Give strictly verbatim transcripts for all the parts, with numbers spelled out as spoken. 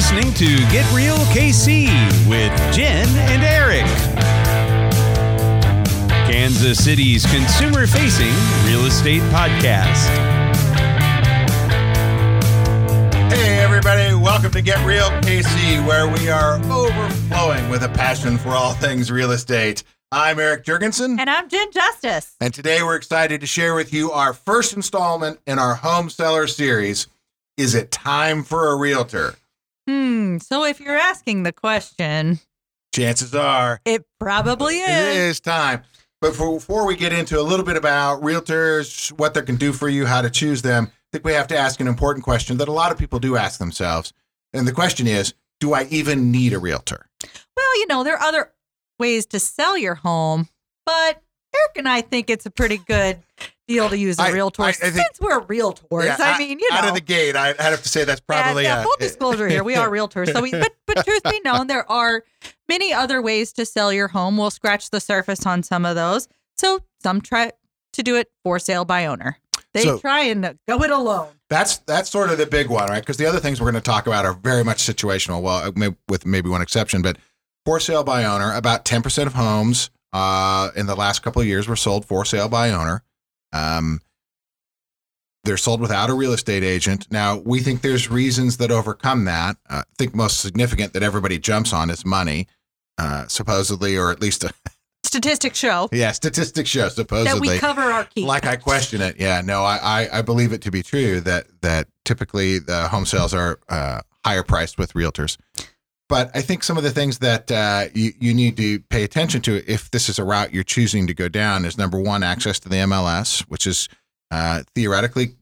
listening to Get Real K C with Jen and Eric, Kansas City's consumer-facing real estate podcast. Hey everybody, welcome to Get Real K C, where we are overflowing with a passion for all things real estate. I'm Eric Jurgensen. And I'm Jen Justice. And today we're excited to share with you our first installment in our Home Seller Series, Is It Time for a Realtor? Hmm, so if you're asking the question, chances are it probably is. It is time. But for, before we get into a little bit about realtors, what they can do for you, how to choose them, I think we have to ask an important question that a lot of people do ask themselves. And the question is, do I even need a realtor? Well, you know, there are other ways to sell your home, but Eric and I think it's a pretty good deal to use a realtor I, I, I think, since we're realtors. Yeah, I, I mean, you know, out of the gate, I, I'd have to say that's probably yeah, yeah, full disclosure here. We are realtors, so we. But but truth be known, there are many other ways to sell your home. We'll scratch the surface on some of those. So some try to do it for sale by owner. They so, try and go it alone. That's that's sort of the big one, right? Because the other things we're going to talk about are very much situational. Well, maybe, with maybe one exception, but. For sale by owner, about ten percent of homes uh, in the last couple of years were sold for sale by owner. Um, they're sold without a real estate agent. Now, we think there's reasons that overcome that. Uh, I think most significant that everybody jumps on is money, uh, supposedly, or at least a statistics show. Yeah, statistics show, supposedly. That we cover our key. Like I question it. Yeah, no, I, I, I believe it to be true that, that typically the home sales are uh, higher priced with realtors. But I think some of the things that uh, you, you need to pay attention to if this is a route you're choosing to go down is, number one, access to the M L S, which is uh, theoretically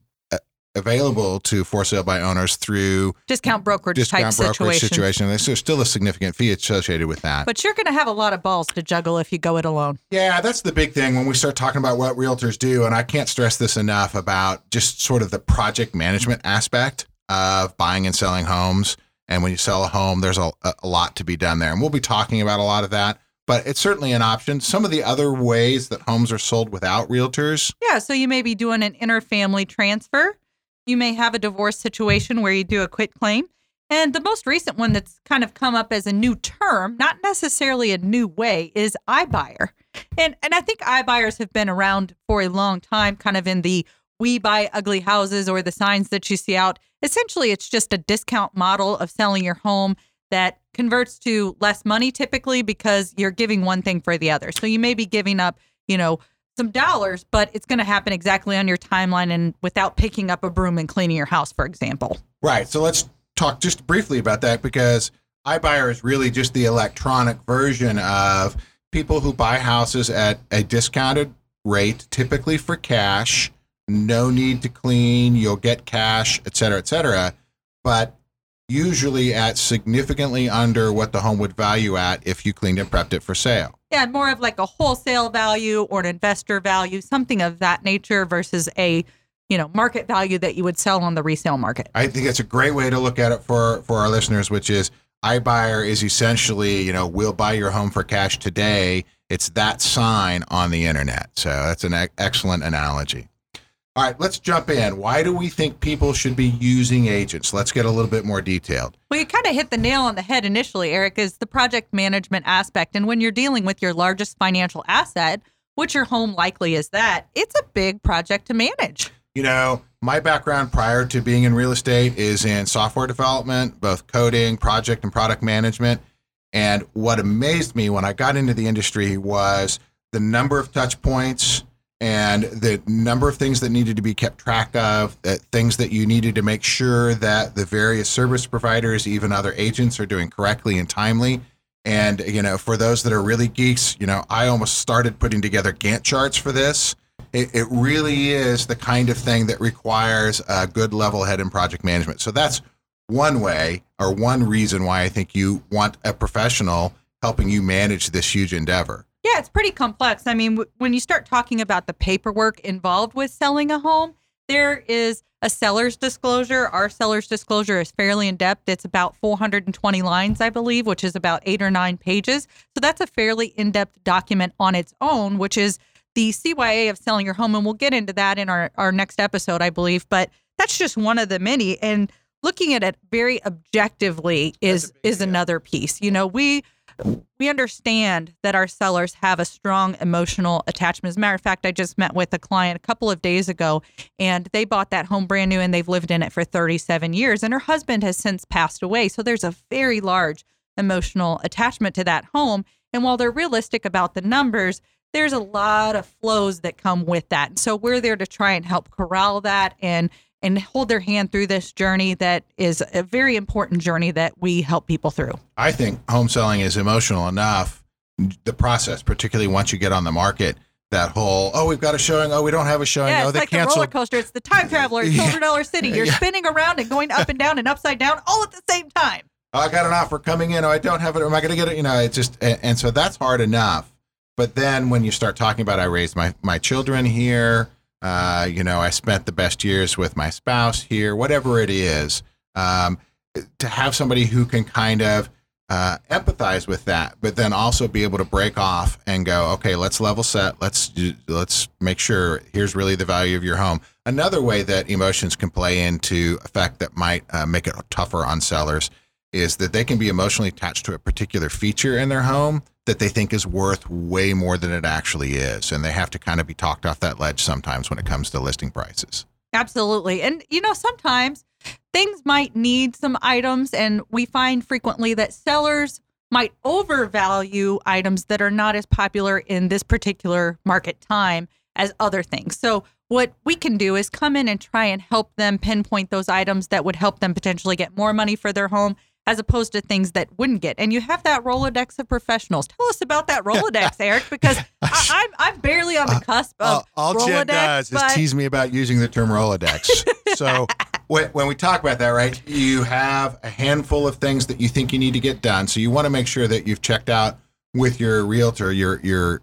available to for sale by owners through discount brokerage discount type brokerage situation. situation. There's still a significant fee associated with that. But you're going to have a lot of balls to juggle if you go it alone. Yeah, that's the big thing when we start talking about what realtors do. And I can't stress this enough about just sort of the project management aspect of buying and selling homes. And when you sell a home, there's a, a lot to be done there. And we'll be talking about a lot of that, but it's certainly an option. Some of the other ways that homes are sold without realtors. Yeah. So you may be doing an interfamily transfer. You may have a divorce situation where you do a quit claim. And the most recent one that's kind of come up as a new term, not necessarily a new way, is iBuyer. And, and I think iBuyers have been around for a long time, kind of in the we buy ugly houses or the signs that you see out. Essentially, it's just a discount model of selling your home that converts to less money typically because you're giving one thing for the other. So you may be giving up, you know, some dollars, but it's going to happen exactly on your timeline and without picking up a broom and cleaning your house, for example. Right. So let's talk just briefly about that because iBuyer is really just the electronic version of people who buy houses at a discounted rate, typically for cash. No need to clean, you'll get cash, et cetera, et cetera, but usually at significantly under what the home would value at if you cleaned and prepped it for sale. Yeah, more of like a wholesale value or an investor value, something of that nature versus a, you know, market value that you would sell on the resale market. I think that's a great way to look at it for, for our listeners, which is iBuyer is essentially, you know, we'll buy your home for cash today. It's that sign on the internet. So that's an e- excellent analogy. All right, let's jump in. Why do we think people should be using agents? Let's get a little bit more detailed. Well, you kind of hit the nail on the head initially, Eric, is the project management aspect. And when you're dealing with your largest financial asset, which your home likely is that, it's a big project to manage. You know, my background prior to being in real estate is in software development, both coding, project and product management. And what amazed me when I got into the industry was the number of touch points and the number of things that needed to be kept track of, that things that you needed to make sure that the various service providers, even other agents, are doing correctly and timely. And, you know, for those that are really geeks, you know, I almost started putting together Gantt charts for this. It, it really is the kind of thing that requires a good level head in project management. So that's one way or one reason why I think you want a professional helping you manage this huge endeavor. Yeah, it's pretty complex. I mean, w- when you start talking about the paperwork involved with selling a home, there is a seller's disclosure. Our seller's disclosure is fairly in-depth. It's about four hundred twenty lines, I believe, which is about eight or nine pages. So that's a fairly in-depth document on its own, which is the C Y A of selling your home. And we'll get into that in our, our next episode, I believe. But that's just one of the many. And looking at it very objectively is big, is yeah. another piece. You know, we we understand that our sellers have a strong emotional attachment. As a matter of fact, I just met with a client a couple of days ago, and they bought that home brand new, and they've lived in it for thirty-seven years, and her husband has since passed away. So there's a very large emotional attachment to that home. And while they're realistic about the numbers, there's a lot of flows that come with that. And so we're there to try and help corral that and and hold their hand through this journey that is a very important journey that we help people through. I think home selling is emotional enough, the process, particularly once you get on the market, that whole, oh, we've got a showing, oh, we don't have a showing. Yeah, it's oh, they like canceled. The roller coaster. It's the time traveler, it's Silver yeah. Dollar City. You're yeah. spinning around and going up and down and upside down all at the same time. I got an offer coming in, or I don't have it, or am I going to get it? You know, it's just, and, and so that's hard enough. But then when you start talking about, I raised my, my children here, uh, you know, I spent the best years with my spouse here, whatever it is, um, to have somebody who can kind of uh, empathize with that, but then also be able to break off and go, okay, let's level set. Let's do, let's make sure here's really the value of your home. Another way that emotions can play into effect that might uh, make it tougher on sellers is that they can be emotionally attached to a particular feature in their home that they think is worth way more than it actually is. And they have to kind of be talked off that ledge sometimes when it comes to listing prices. Absolutely. And, you know, sometimes things might need some items, and we find frequently that sellers might overvalue items that are not as popular in this particular market time as other things. So what we can do is come in and try and help them pinpoint those items that would help them potentially get more money for their home, as opposed to things that wouldn't get. And you have that Rolodex of professionals. Tell us about that Rolodex, Eric, because I, I'm I'm barely on the cusp of uh, all Rolodex. All Jen does but... is tease me about using the term Rolodex. So when, when we talk about that, right, you have a handful of things that you think you need to get done. So you want to make sure that you've checked out with your realtor, your your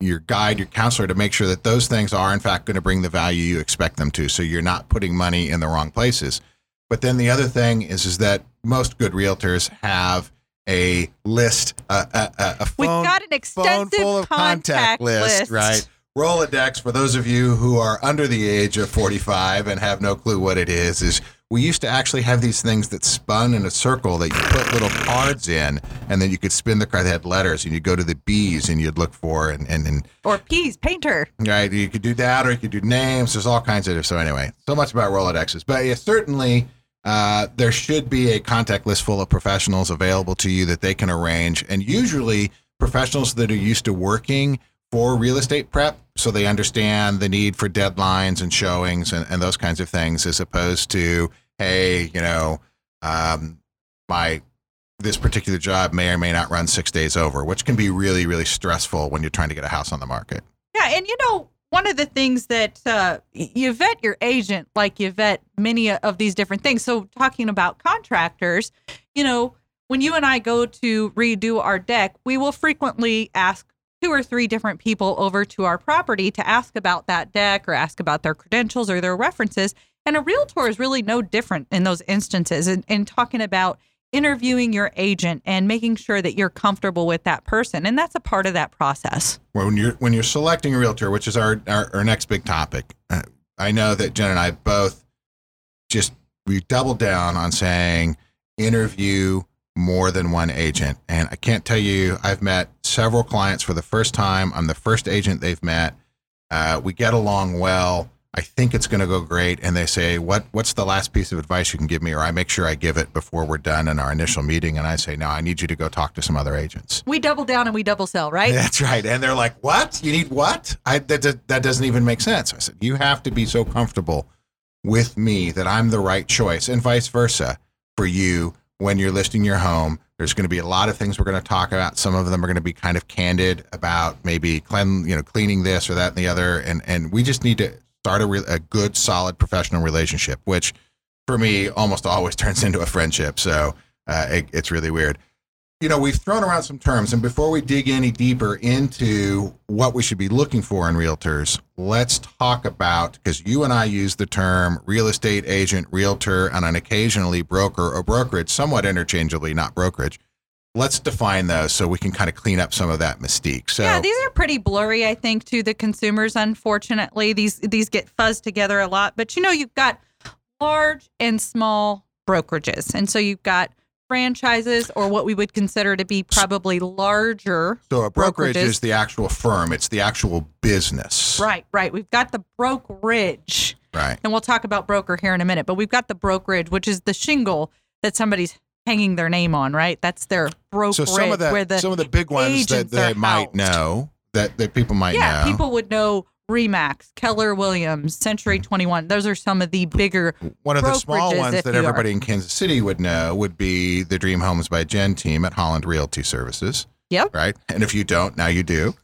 your guide, your counselor, to make sure that those things are, in fact, going to bring the value you expect them to. So you're not putting money in the wrong places. But then the other thing is, is that most good realtors have a list, a, a, a phone, We've got an extensive phone full of contact, contact list, list, right? Rolodex, for those of you who are under the age of forty-five and have no clue what it is, is we used to actually have these things that spun in a circle that you put little cards in, and then you could spin the card that had letters, and you'd go to the B's and you'd look for, and, and, and or P's, painter. Right. You could do that, or you could do names. There's all kinds of, so anyway, so much about Rolodexes. But yeah, certainly... Uh, there should be a contact list full of professionals available to you that they can arrange. And usually professionals that are used to working for real estate prep, so they understand the need for deadlines and showings and, and those kinds of things, as opposed to, hey, you know, um, my this particular job may or may not run six days over, which can be really, really stressful when you're trying to get a house on the market. Yeah. And, you know, one of the things that uh, you vet your agent, like you vet many of these different things. So talking about contractors, you know, when you and I go to redo our deck, we will frequently ask two or three different people over to our property to ask about that deck, or ask about their credentials or their references. And a realtor is really no different in those instances. And, and talking about interviewing your agent and making sure that you're comfortable with that person. And that's a part of that process. When you're when you're selecting a realtor, which is our, our, our next big topic, uh, I know that Jen and I both just, we doubled down on saying interview more than one agent. And I can't tell you, I've met several clients for the first time. I'm the first agent they've met. Uh, we get along well. I think it's going to go great. And they say, what, what's the last piece of advice you can give me? Or I make sure I give it before we're done in our initial meeting. And I say, no, I need you to go talk to some other agents. We double down and we double sell, right? That's right. And they're like, what? You need what? I, that, that doesn't even make sense. I said, you have to be so comfortable with me that I'm the right choice, and vice versa for you when you're listing your home. There's going to be a lot of things we're going to talk about. Some of them are going to be kind of candid about maybe clean, you know, cleaning this or that and the other. And, and we just need to start a, re- a good, solid professional relationship, which for me almost always turns into a friendship. So uh, it, it's really weird. You know, we've thrown around some terms, and before we dig any deeper into what we should be looking for in realtors, let's talk about, because you and I use the term real estate agent, realtor, and on occasionally broker or brokerage, somewhat interchangeably, not brokerage. Let's define those so we can kind of clean up some of that mystique. So yeah, these are pretty blurry, I think, to the consumers, unfortunately. These these get fuzzed together a lot. But, you know, you've got large and small brokerages. And so you've got franchises, or what we would consider to be probably larger. So a brokerage brokerages. is the actual firm. It's the actual business. Right, right. We've got the brokerage. Right. And we'll talk about broker here in a minute, but we've got the brokerage, which is the shingle that somebody's hanging their name on, right? That's their brokerage. So some of the, where the some of the big ones that they might know, that, that people might yeah, know. Yeah, people would know Remax, Keller Williams, Century twenty-one. Those are some of the bigger One of the small ones that everybody are. in Kansas City would know would be the Dream Homes by Jen team at Holland Realty Services. Yep. Right? And if you don't, now you do.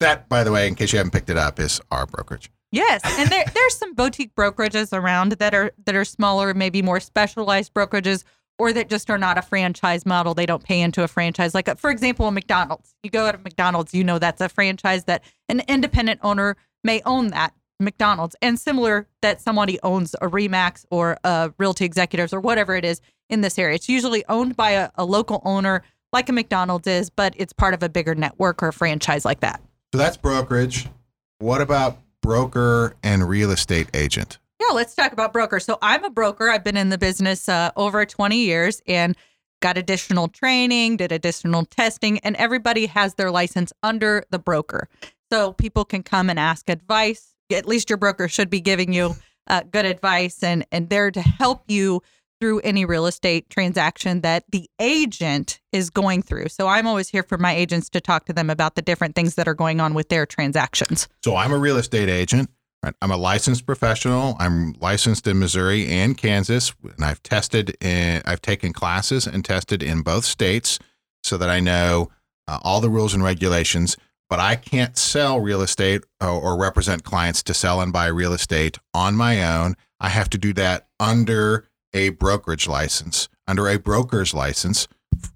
That, by the way, in case you haven't picked it up, is our brokerage. Yes. And there, there's some boutique brokerages around that are that are smaller, maybe more specialized brokerages, or that just are not a franchise model. They don't pay into a franchise. Like, for example, a McDonald's. You go out of McDonald's, you know that's a franchise that an independent owner may own that McDonald's. And similar that somebody owns a Remax or a Realty Executives or whatever it is in this area. It's usually owned by a, a local owner like a McDonald's is, but it's part of a bigger network or franchise like that. So that's brokerage. What about broker and real estate agent? Yeah, let's talk about broker. So I'm a broker. I've been in the business uh, over twenty years and got additional training, did additional testing, and everybody has their license under the broker. So people can come and ask advice. At least your broker should be giving you uh, good advice and, and there to help you through any real estate transaction that the agent is going through. So I'm always here for my agents to talk to them about the different things that are going on with their transactions. So I'm a real estate agent. I'm a licensed professional. I'm licensed in Missouri and Kansas, and I've tested in, I've taken classes and tested in both states so that I know uh, all the rules and regulations, but I can't sell real estate or, or represent clients to sell and buy real estate on my own. I have to do that under a brokerage license, under a broker's license,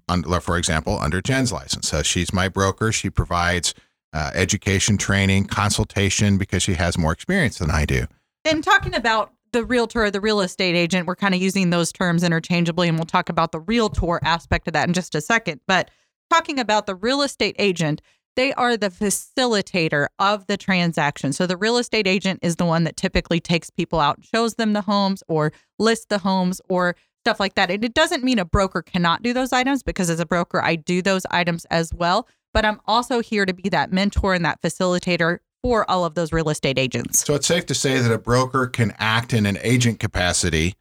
under, for example, under Jen's license. So she's my broker. She provides Uh, education, training, consultation, because she has more experience than I do. And talking about the realtor or the real estate agent, we're kind of using those terms interchangeably, and we'll talk about the realtor aspect of that in just a second. But talking about the real estate agent, they are the facilitator of the transaction. So the real estate agent is the one that typically takes people out, shows them the homes or lists the homes or stuff like that. And it doesn't mean a broker cannot do those items, because as a broker, I do those items as well. But I'm also here to be that mentor and that facilitator for all of those real estate agents. So it's safe to say that a broker can act in an agent capacity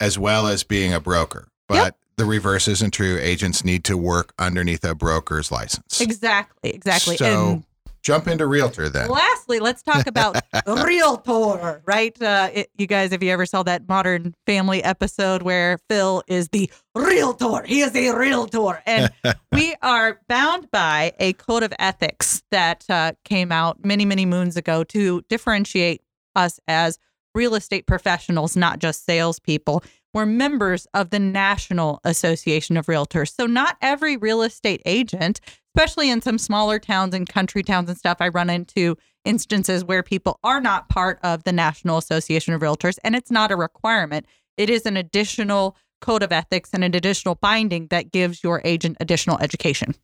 as well as being a broker. But yep. The reverse isn't true. Agents need to work underneath a broker's license. Exactly. Exactly. So and jump into realtor then. Lastly, let's talk about realtor, right? Uh, it, you guys, if you ever saw that Modern Family episode where Phil is the realtor, he is a realtor. And we are bound by a code of ethics that uh, came out many, many moons ago to differentiate us as real estate professionals, not just salespeople. We're members of the National Association of Realtors. So not every real estate agent, especially in some smaller towns and country towns and stuff, I run into instances where people are not part of the National Association of Realtors, and it's not a requirement. It is an additional code of ethics and an additional binding that gives your agent additional education.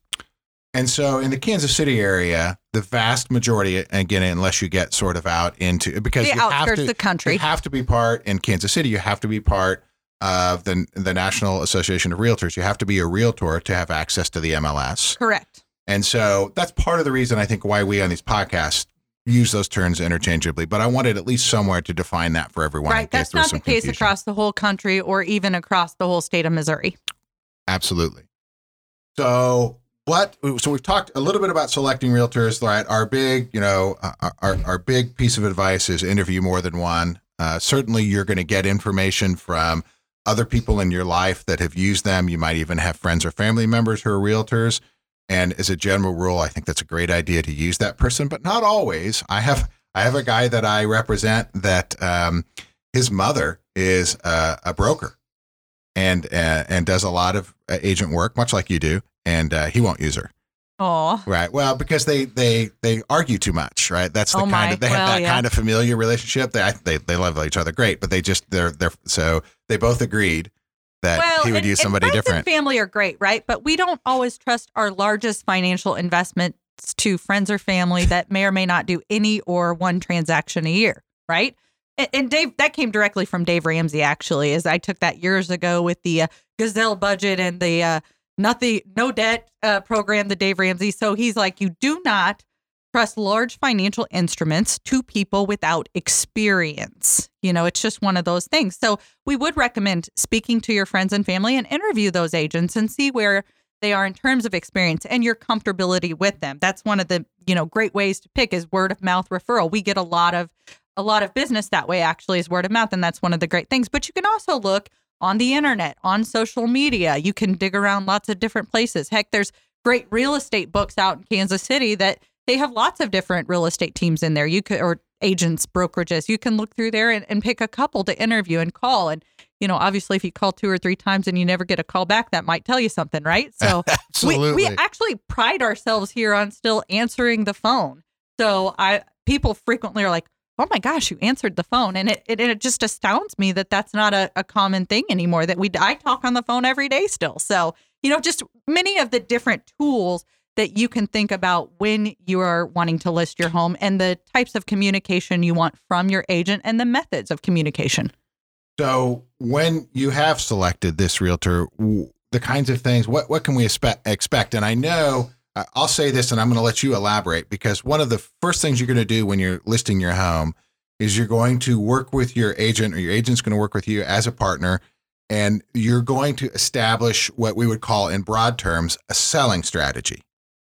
And so in the Kansas City area, the vast majority, again, unless you get sort of out into, because the you, have to, the country. you have to be part, in Kansas City, you have to be part of the, the National Association of Realtors. You have to be a realtor to have access to the M L S. Correct. And so that's part of the reason I think why we on these podcasts use those terms interchangeably, but I wanted at least somewhere to define that for everyone. Right, that's not the case across the whole country or even across the whole state of Missouri. Absolutely. So... What so we've talked a little bit about selecting realtors, right? Our big, you know, our our big piece of advice is interview more than one. Uh, certainly, you're going to get information from other people in your life that have used them. You might even have friends or family members who are realtors. And as a general rule, I think that's a great idea to use that person, but not always. I have I have a guy that I represent that um, his mother is a, a broker, and uh, and does a lot of agent work, much like you do. And uh, he won't use her. Oh, right. Well, because they they they argue too much, right? That's the oh kind my. of they well, have that yeah. kind of familiar relationship. They they they love each other great, but they just they're they're so they both agreed that well, he would and, use somebody and different. And family are great, right? But we don't always trust our largest financial investments to friends or family that may or may not do any or one transaction a year, right? And Dave, that came directly from Dave Ramsey, actually, as I took that years ago with the uh, Gazelle budget and the uh, nothing, no debt uh, program that Dave Ramsey. So he's like, you do not trust large financial instruments to people without experience. You know, it's just one of those things. So we would recommend speaking to your friends and family and interview those agents and see where they are in terms of experience and your comfortability with them. That's one of the, you know, great ways to pick is word of mouth referral. We get a lot of a lot of business that way, actually, is word of mouth. And that's one of the great things. But you can also look on the internet, on social media. You can dig around lots of different places. Heck, there's great real estate books out in Kansas City that they have lots of different real estate teams in there. You could, or agents, brokerages. You can look through there and, and pick a couple to interview and call. And, you know, obviously, if you call two or three times and you never get a call back, that might tell you something, right? So we, we actually pride ourselves here on still answering the phone. So I people frequently are like, oh, my gosh, you answered the phone. And it, it, it just astounds me that that's not a, a common thing anymore, that we I talk on the phone every day still. So, you know, just many of the different tools that you can think about when you are wanting to list your home and the types of communication you want from your agent and the methods of communication. So when you have selected this realtor, the kinds of things, what, what can we expect? And I know I'll say this, and I'm going to let you elaborate, because one of the first things you're going to do when you're listing your home is you're going to work with your agent, or your agent's going to work with you as a partner, and you're going to establish what we would call in broad terms a selling strategy.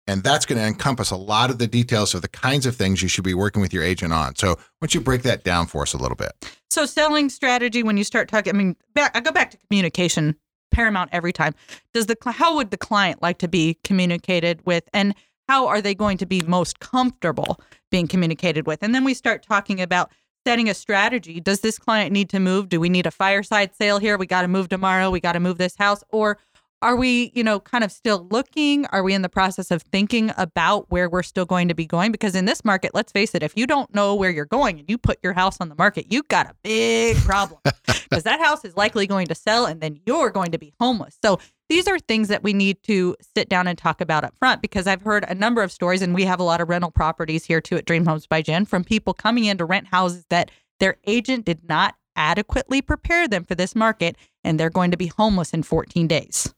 And that's going to encompass a lot of the details of the kinds of things you should be working with your agent on. So why don't you break that down for us a little bit? So selling strategy, when you start talking, I mean, back, I go back to communication. Paramount every time. Does the how would the client like to be communicated with, and how are they going to be most comfortable being communicated with? And then we start talking about setting a strategy. Does this client need to move? Do we need a fireside sale here? We got to move tomorrow. We got to move this house. Or are we, you know, kind of still looking? Are we in the process of thinking about where we're still going to be going? Because in this market, let's face it, if you don't know where you're going and you put your house on the market, you've got a big problem because that house is likely going to sell and then you're going to be homeless. So these are things that we need to sit down and talk about up front, because I've heard a number of stories, and we have a lot of rental properties here too at Dream Homes by Jen, from people coming in to rent houses that their agent did not adequately prepare them for this market, and they're going to be homeless in fourteen days.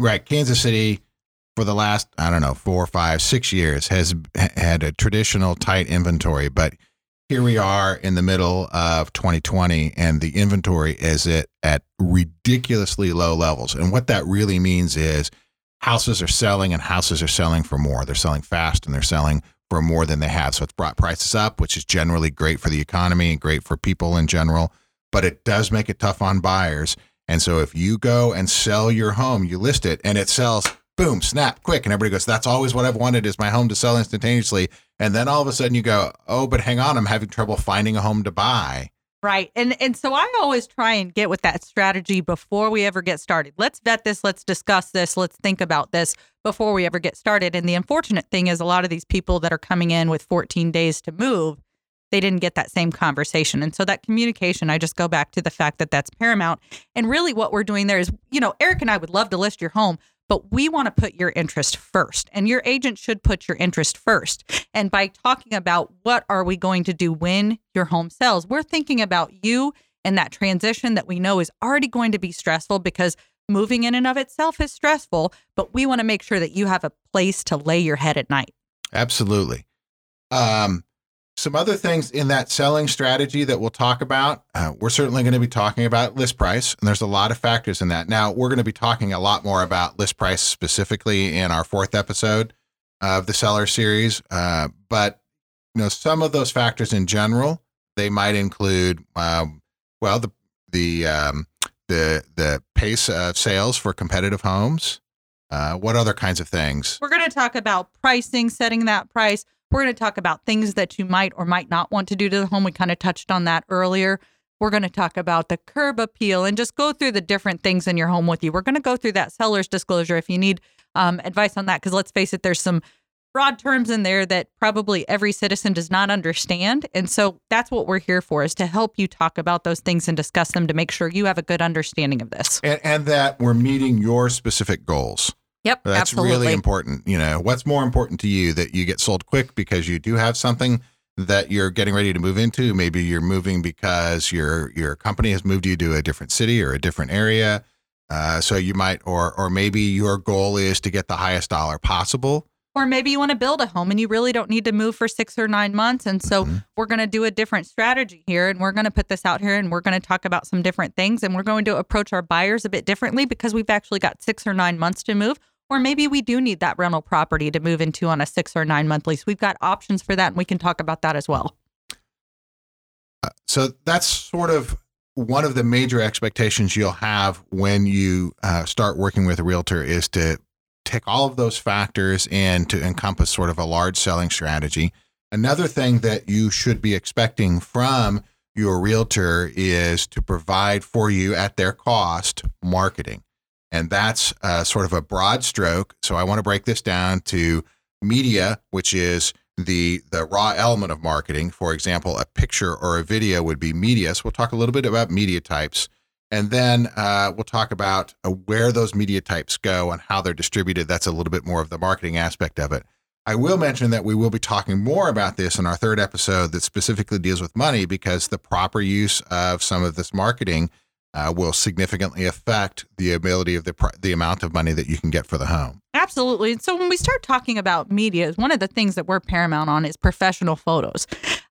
Right. Kansas City for the last, I don't know, four, five, six years has had a traditional tight inventory, but here we are in the middle of twenty twenty and the inventory is at, at ridiculously low levels. And what that really means is houses are selling, and houses are selling for more. They're selling fast and they're selling for more than they have. So it's brought prices up, which is generally great for the economy and great for people in general, but it does make it tough on buyers. And so if you go and sell your home, you list it and it sells, boom, snap, quick. And everybody goes, that's always what I've wanted, is my home to sell instantaneously. And then all of a sudden you go, oh, but hang on, I'm having trouble finding a home to buy. Right. And, and so I always try and get with that strategy before we ever get started. Let's vet this. Let's discuss this. Let's think about this before we ever get started. And the unfortunate thing is a lot of these people that are coming in with fourteen days to move, they didn't get that same conversation. And so that communication, I just go back to the fact that that's paramount. And really what we're doing there is, you know, Eric and I would love to list your home, but we want to put your interest first, and your agent should put your interest first. And by talking about what are we going to do when your home sells, we're thinking about you and that transition that we know is already going to be stressful, because moving in and of itself is stressful, but we want to make sure that you have a place to lay your head at night. Absolutely. Um, some other things in that selling strategy that we'll talk about, uh, we're certainly going to be talking about list price, and there's a lot of factors in that. Now, we're going to be talking a lot more about list price specifically in our fourth episode of the Seller Series. Uh, but, you know, some of those factors in general, they might include, um, well, the, the, um, the the pace of sales for competitive homes. Uh, what other kinds of things? We're going to talk about pricing, setting that price. We're going to talk about things that you might or might not want to do to the home. We kind of touched on that earlier. We're going to talk about the curb appeal and just go through the different things in your home with you. We're going to go through that seller's disclosure if you need um, advice on that, because let's face it, there's some broad terms in there that probably every citizen does not understand. And so that's what we're here for, is to help you talk about those things and discuss them to make sure you have a good understanding of this. And, and that we're meeting your specific goals. Yep, that's absolutely. Really important. You know, what's more important to you, that you get sold quick because you do have something that you're getting ready to move into. Maybe you're moving because your your company has moved you to a different city or a different area. Uh, so you might, or or maybe your goal is to get the highest dollar possible. Or maybe you want to build a home and you really don't need to move for six or nine months. And so mm-hmm. we're going to do a different strategy here, and we're going to put this out here, and we're going to talk about some different things, and we're going to approach our buyers a bit differently because we've actually got six or nine months to move. Or maybe we do need that rental property to move into on a six or nine month lease. We've got options for that, and we can talk about that as well. Uh, so that's sort of one of the major expectations you'll have when you uh, start working with a realtor, is to take all of those factors and to encompass sort of a large selling strategy. Another thing that you should be expecting from your realtor is to provide for you at their cost marketing. And that's uh, sort of a broad stroke. So I want to break this down to media, which is the the raw element of marketing. For example, a picture or a video would be media. So we'll talk a little bit about media types. And then uh, we'll talk about uh, where those media types go and how they're distributed. That's a little bit more of the marketing aspect of it. I will mention that we will be talking more about this in our third episode that specifically deals with money, because the proper use of some of this marketing uh, will significantly affect the ability of the pr- the amount of money that you can get for the home. Absolutely. So when we start talking about media, one of the things that we're paramount on is professional photos.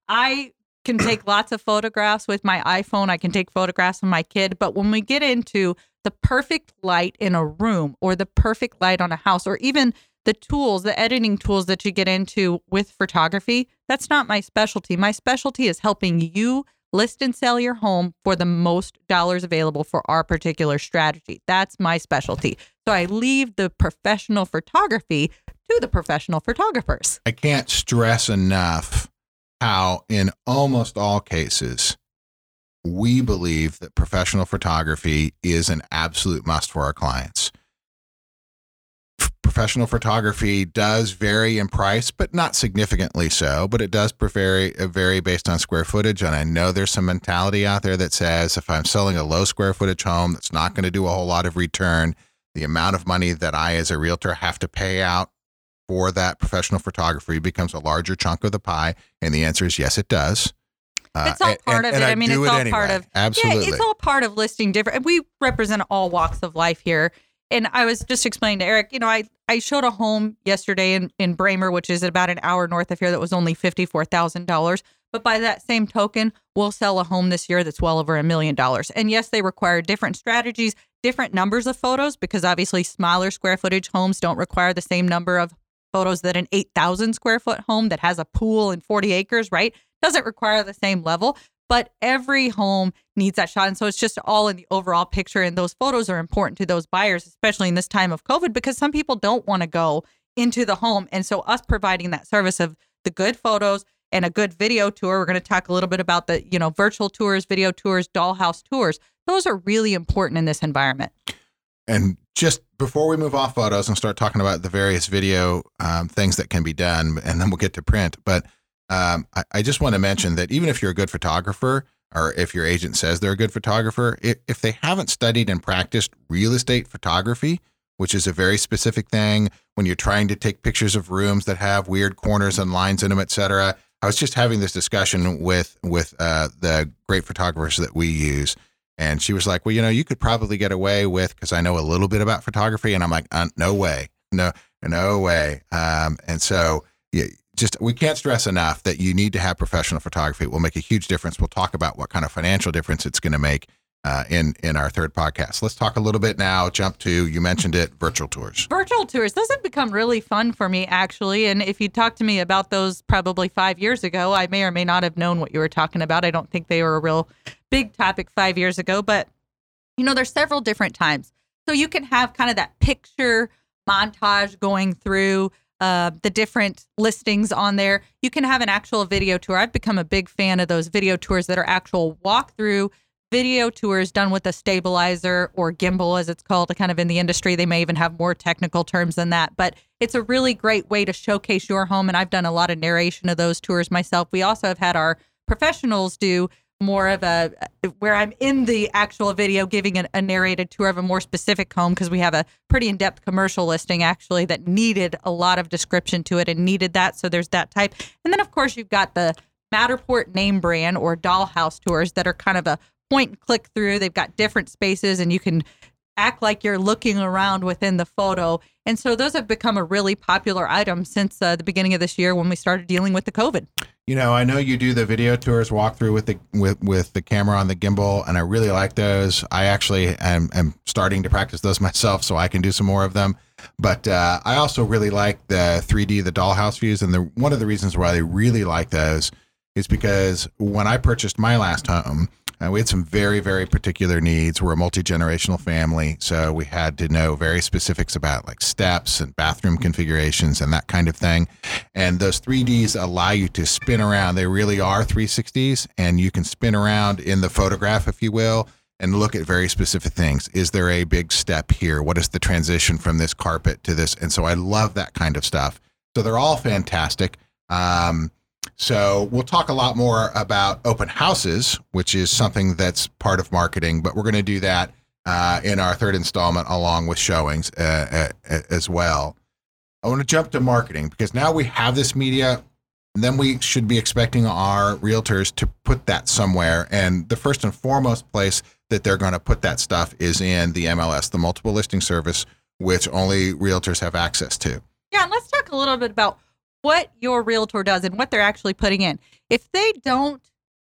I can take lots of photographs with my iPhone. I can take photographs of my kid. But when we get into the perfect light in a room, or the perfect light on a house, or even the tools, the editing tools that you get into with photography, that's not my specialty. My specialty is helping you list and sell your home for the most dollars available for our particular strategy. That's my specialty. So I leave the professional photography to the professional photographers. I can't stress enough how in almost all cases, we believe that professional photography is an absolute must for our clients. Professional photography does vary in price, but not significantly so, but it does vary, vary based on square footage. And I know there's some mentality out there that says if I'm selling a low square footage home that's not going to do a whole lot of return, the amount of money that I as a realtor have to pay out for that professional photography becomes a larger chunk of the pie. And the answer is yes, it does. Uh, it's all part and, of and, it. And I, I mean, it's it all anyway. part of absolutely. Yeah, it's all part of listing different. And we represent all walks of life here. And I was just explaining to Eric, you know, I, I showed a home yesterday in, in Braemer, which is about an hour north of here, that was only fifty-four thousand dollars. But by that same token, we'll sell a home this year that's well over a million dollars. And yes, they require different strategies, different numbers of photos, because obviously smaller square footage homes don't require the same number of photos that an eight thousand square foot home that has a pool and forty acres, right? Doesn't require the same level, but every home needs that shot. And so it's just all in the overall picture. And those photos are important to those buyers, especially in this time of COVID, because some people don't want to go into the home. And so us providing that service of the good photos and a good video tour, we're going to talk a little bit about the, you know, virtual tours, video tours, dollhouse tours. Those are really important in this environment. And just before we move off photos and start talking about the various video um, things that can be done, and then we'll get to print. But um, I, I just want to mention that even if you're a good photographer, or if your agent says they're a good photographer, if, if they haven't studied and practiced real estate photography, which is a very specific thing when you're trying to take pictures of rooms that have weird corners and lines in them, et cetera. I was just having this discussion with with uh, the great photographers that we use. And she was like, well, you know, you could probably get away with, because I know a little bit about photography. And I'm like, uh, no way, no, no way. Um, and so yeah, just we can't stress enough that you need to have professional photography. It will make a huge difference. We'll talk about what kind of financial difference it's going to make uh, in, in our third podcast. Let's talk a little bit now, jump to, you mentioned it, virtual tours. Virtual tours. Those have become really fun for me, actually. And if you talked to me about those probably five years ago, I may or may not have known what you were talking about. I don't think they were a real big topic five years ago, but you know, there's several different times. So you can have kind of that picture montage going through uh, the different listings on there. You can have an actual video tour. I've become a big fan of those video tours that are actual walkthrough video tours done with a stabilizer or gimbal, as it's called, kind of in the industry. They may even have more technical terms than that, but it's a really great way to showcase your home. And I've done a lot of narration of those tours myself. We also have had our professionals do more of a, where I'm in the actual video giving a, a narrated tour of a more specific home, because we have a pretty in-depth commercial listing actually that needed a lot of description to it and needed that. So there's that type. And then of course you've got the Matterport name brand or dollhouse tours that are kind of a point and click through. They've got different spaces and you can act like you're looking around within the photo. And so those have become a really popular item since uh, the beginning of this year when we started dealing with the COVID. You know, I know you do the video tours, walkthrough with the with, with the camera on the gimbal, and I really like those. I actually am, am starting to practice those myself so I can do some more of them. But uh, I also really like the three D, the dollhouse views. And the, one of the reasons why I really like those is because when I purchased my last home, Uh, we had some very, very particular needs. We're a multi-generational family, so we had to know very specifics about like steps and bathroom configurations and that kind of thing. And those three Ds allow you to spin around. They really are three sixties, and you can spin around in the photograph, if you will, and look at very specific things. Is there a big step here? What is the transition from this carpet to this? And so I love that kind of stuff. So they're all fantastic. Um, So we'll talk a lot more about open houses, which is something that's part of marketing, but we're going to do that uh, in our third installment along with showings uh, uh, as well. I want to jump to marketing because now we have this media, and then we should be expecting our realtors to put that somewhere. And the first and foremost place that they're going to put that stuff is in the M L S, the multiple listing service, which only realtors have access to. Yeah, and let's talk a little bit about what your realtor does and what they're actually putting in. If they don't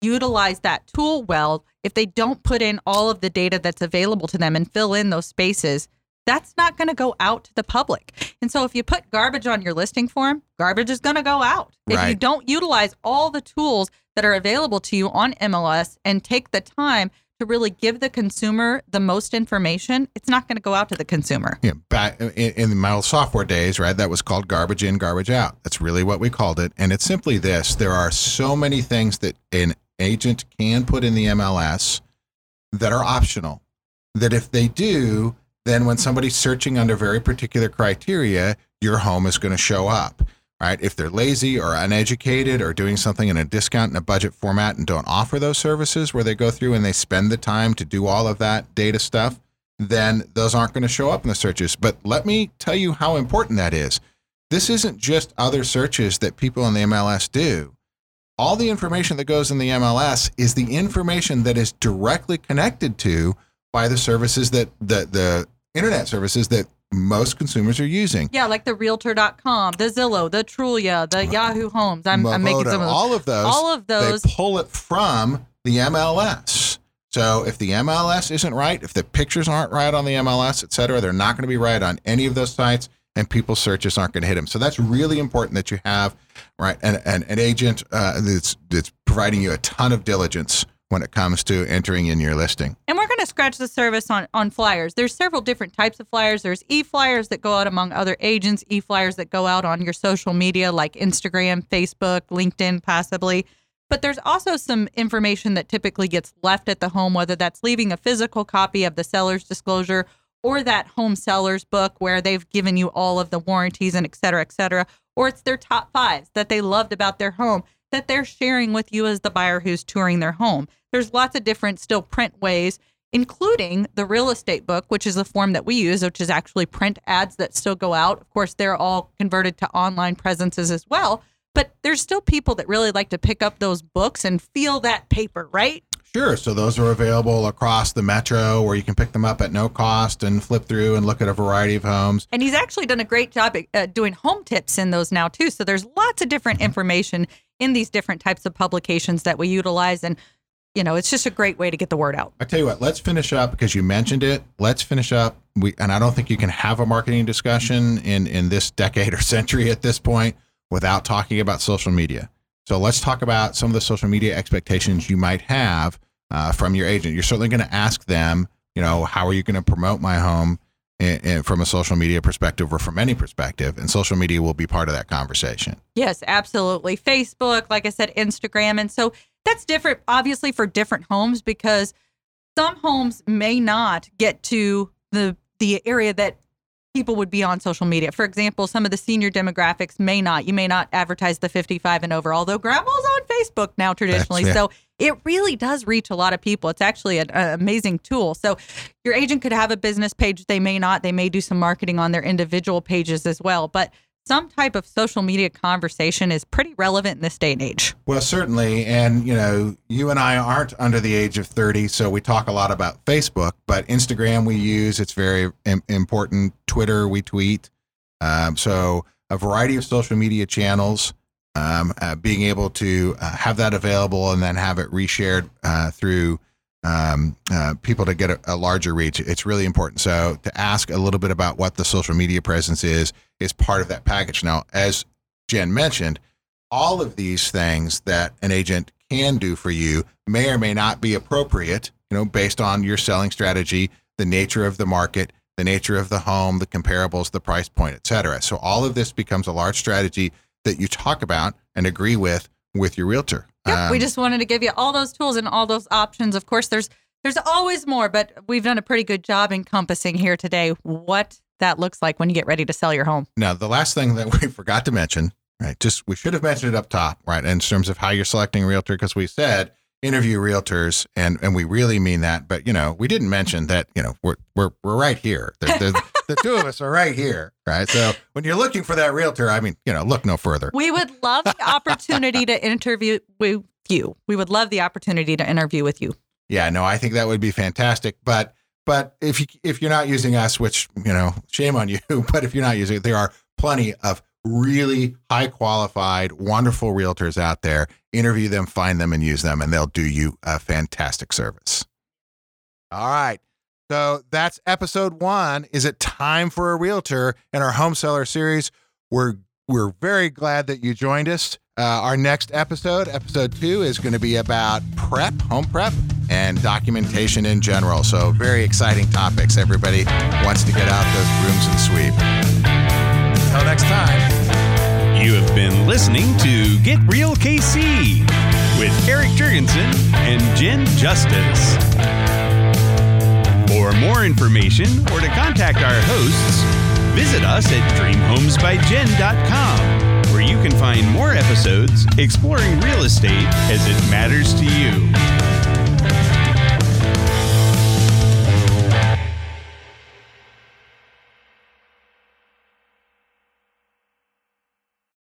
utilize that tool well, if they don't put in all of the data that's available to them and fill in those spaces, that's not going to go out to the public. And so if you put garbage on your listing form, garbage is going to go out. Right. If you don't utilize all the tools that are available to you on M L S and take the time to really give the consumer the most information, it's not going to go out to the consumer. Yeah, back in, in my old software days, right, that was called garbage in, garbage out. That's really what we called it. And it's simply this. There are so many things that an agent can put in the M L S that are optional, that if they do, then when somebody's searching under very particular criteria, your home is going to show up. Right? If they're lazy or uneducated or doing something in a discount and a budget format and don't offer those services where they go through and they spend the time to do all of that data stuff, then those aren't going to show up in the searches. But let me tell you how important that is. This isn't just other searches that people in the M L S do. All the information that goes in the M L S is the information that is directly connected to by the services that the, the internet services that most consumers are using. Yeah, like the realtor dot com, the Zillow, the Trulia, the Yahoo Homes. I'm, Movoda, I'm making some of those. All of those. All of those. They pull it from the M L S. So if the M L S isn't right, if the pictures aren't right on the M L S, et cetera, they're not going to be right on any of those sites, and people's searches aren't going to hit them. So that's really important that you have, right, an, an, an agent uh, that's, that's providing you a ton of diligence when it comes to entering in your listing. And we're going to scratch the surface on, on flyers. There's several different types of flyers. There's e-flyers that go out among other agents, e-flyers that go out on your social media like Instagram, Facebook, LinkedIn, possibly. But there's also some information that typically gets left at the home, whether that's leaving a physical copy of the seller's disclosure or that home seller's book where they've given you all of the warranties and et cetera, et cetera. Or it's their top fives that they loved about their home that they're sharing with you as the buyer who's touring their home. There's lots of different still print ways, including the real estate book, which is the form that we use, which is actually print ads that still go out. Of course, they're all converted to online presences as well, but there's still people that really like to pick up those books and feel that paper, right? Sure. So those are available across the metro where you can pick them up at no cost and flip through and look at a variety of homes. And he's actually done a great job at uh, doing home tips in those now, too. So there's lots of different information in these different types of publications that we utilize. And, you know, it's just a great way to get the word out. I tell you what, let's finish up because you mentioned it. Let's finish up. We and I don't think you can have a marketing discussion in, in this decade or century at this point without talking about social media. So let's talk about some of the social media expectations you might have uh, from your agent. You're certainly going to ask them, you know, how are you going to promote my home in, in, from a social media perspective or from any perspective? And social media will be part of that conversation. Yes, absolutely. Facebook, like I said, Instagram. And so that's different, obviously, for different homes because some homes may not get to the the area that people would be on social media. For example, some of the senior demographics may not. You may not advertise the fifty-five and over, although grandma's on Facebook now traditionally. Yeah. So it really does reach a lot of people. It's actually an uh, amazing tool. So your agent could have a business page. They may not. They may do some marketing on their individual pages as well. But some type of social media conversation is pretty relevant in this day and age. Well, certainly. And, you know, you and I aren't under the age of thirty, so we talk a lot about Facebook, but Instagram we use. It's very im- important. Twitter we tweet. Um, so a variety of social media channels, um, uh, being able to uh, have that available and then have it reshared uh, through um, uh, people to get a, a larger reach. It's really important. So to ask a little bit about what the social media presence is, is part of that package. Now, as Jen mentioned, all of these things that an agent can do for you may or may not be appropriate, you know, based on your selling strategy, the nature of the market, the nature of the home, the comparables, the price point, et cetera. So all of this becomes a large strategy that you talk about and agree with with your realtor. Yep, um, we just wanted to give you all those tools and all those options. Of course, there's there's always more, but we've done a pretty good job encompassing here today what that looks like when you get ready to sell your home. Now, the last thing that we forgot to mention, right, just we should have mentioned it up top, right, in terms of how you're selecting a realtor, because we said interview realtors, and, and we really mean that. But, you know, we didn't mention that, you know, we're we're, we're right here. There, there, the two of us are right here, right? So when you're looking for that realtor, I mean, you know, look no further. We would love the opportunity to interview with you. We would love the opportunity to interview with you. Yeah, no, I think that would be fantastic. But but if you if you're not using us, which, you know, shame on you. But if you're not using it, there are plenty of really high qualified, wonderful realtors out there. Interview them, find them, and use them, and they'll do you a fantastic service. All right. So that's episode one. Is it time for a realtor in our home seller series? We're, we're very glad that you joined us. Uh, our next episode, episode two, is going to be about prep, home prep, and documentation in general. So very exciting topics. Everybody wants to get out those rooms and sweep. Until next time. You have been listening to Get Real K C with Eric Jurgensen and Jen Justice. For more information or to contact our hosts, visit us at dream homes by jen dot com, where you can find more episodes exploring real estate as it matters to you.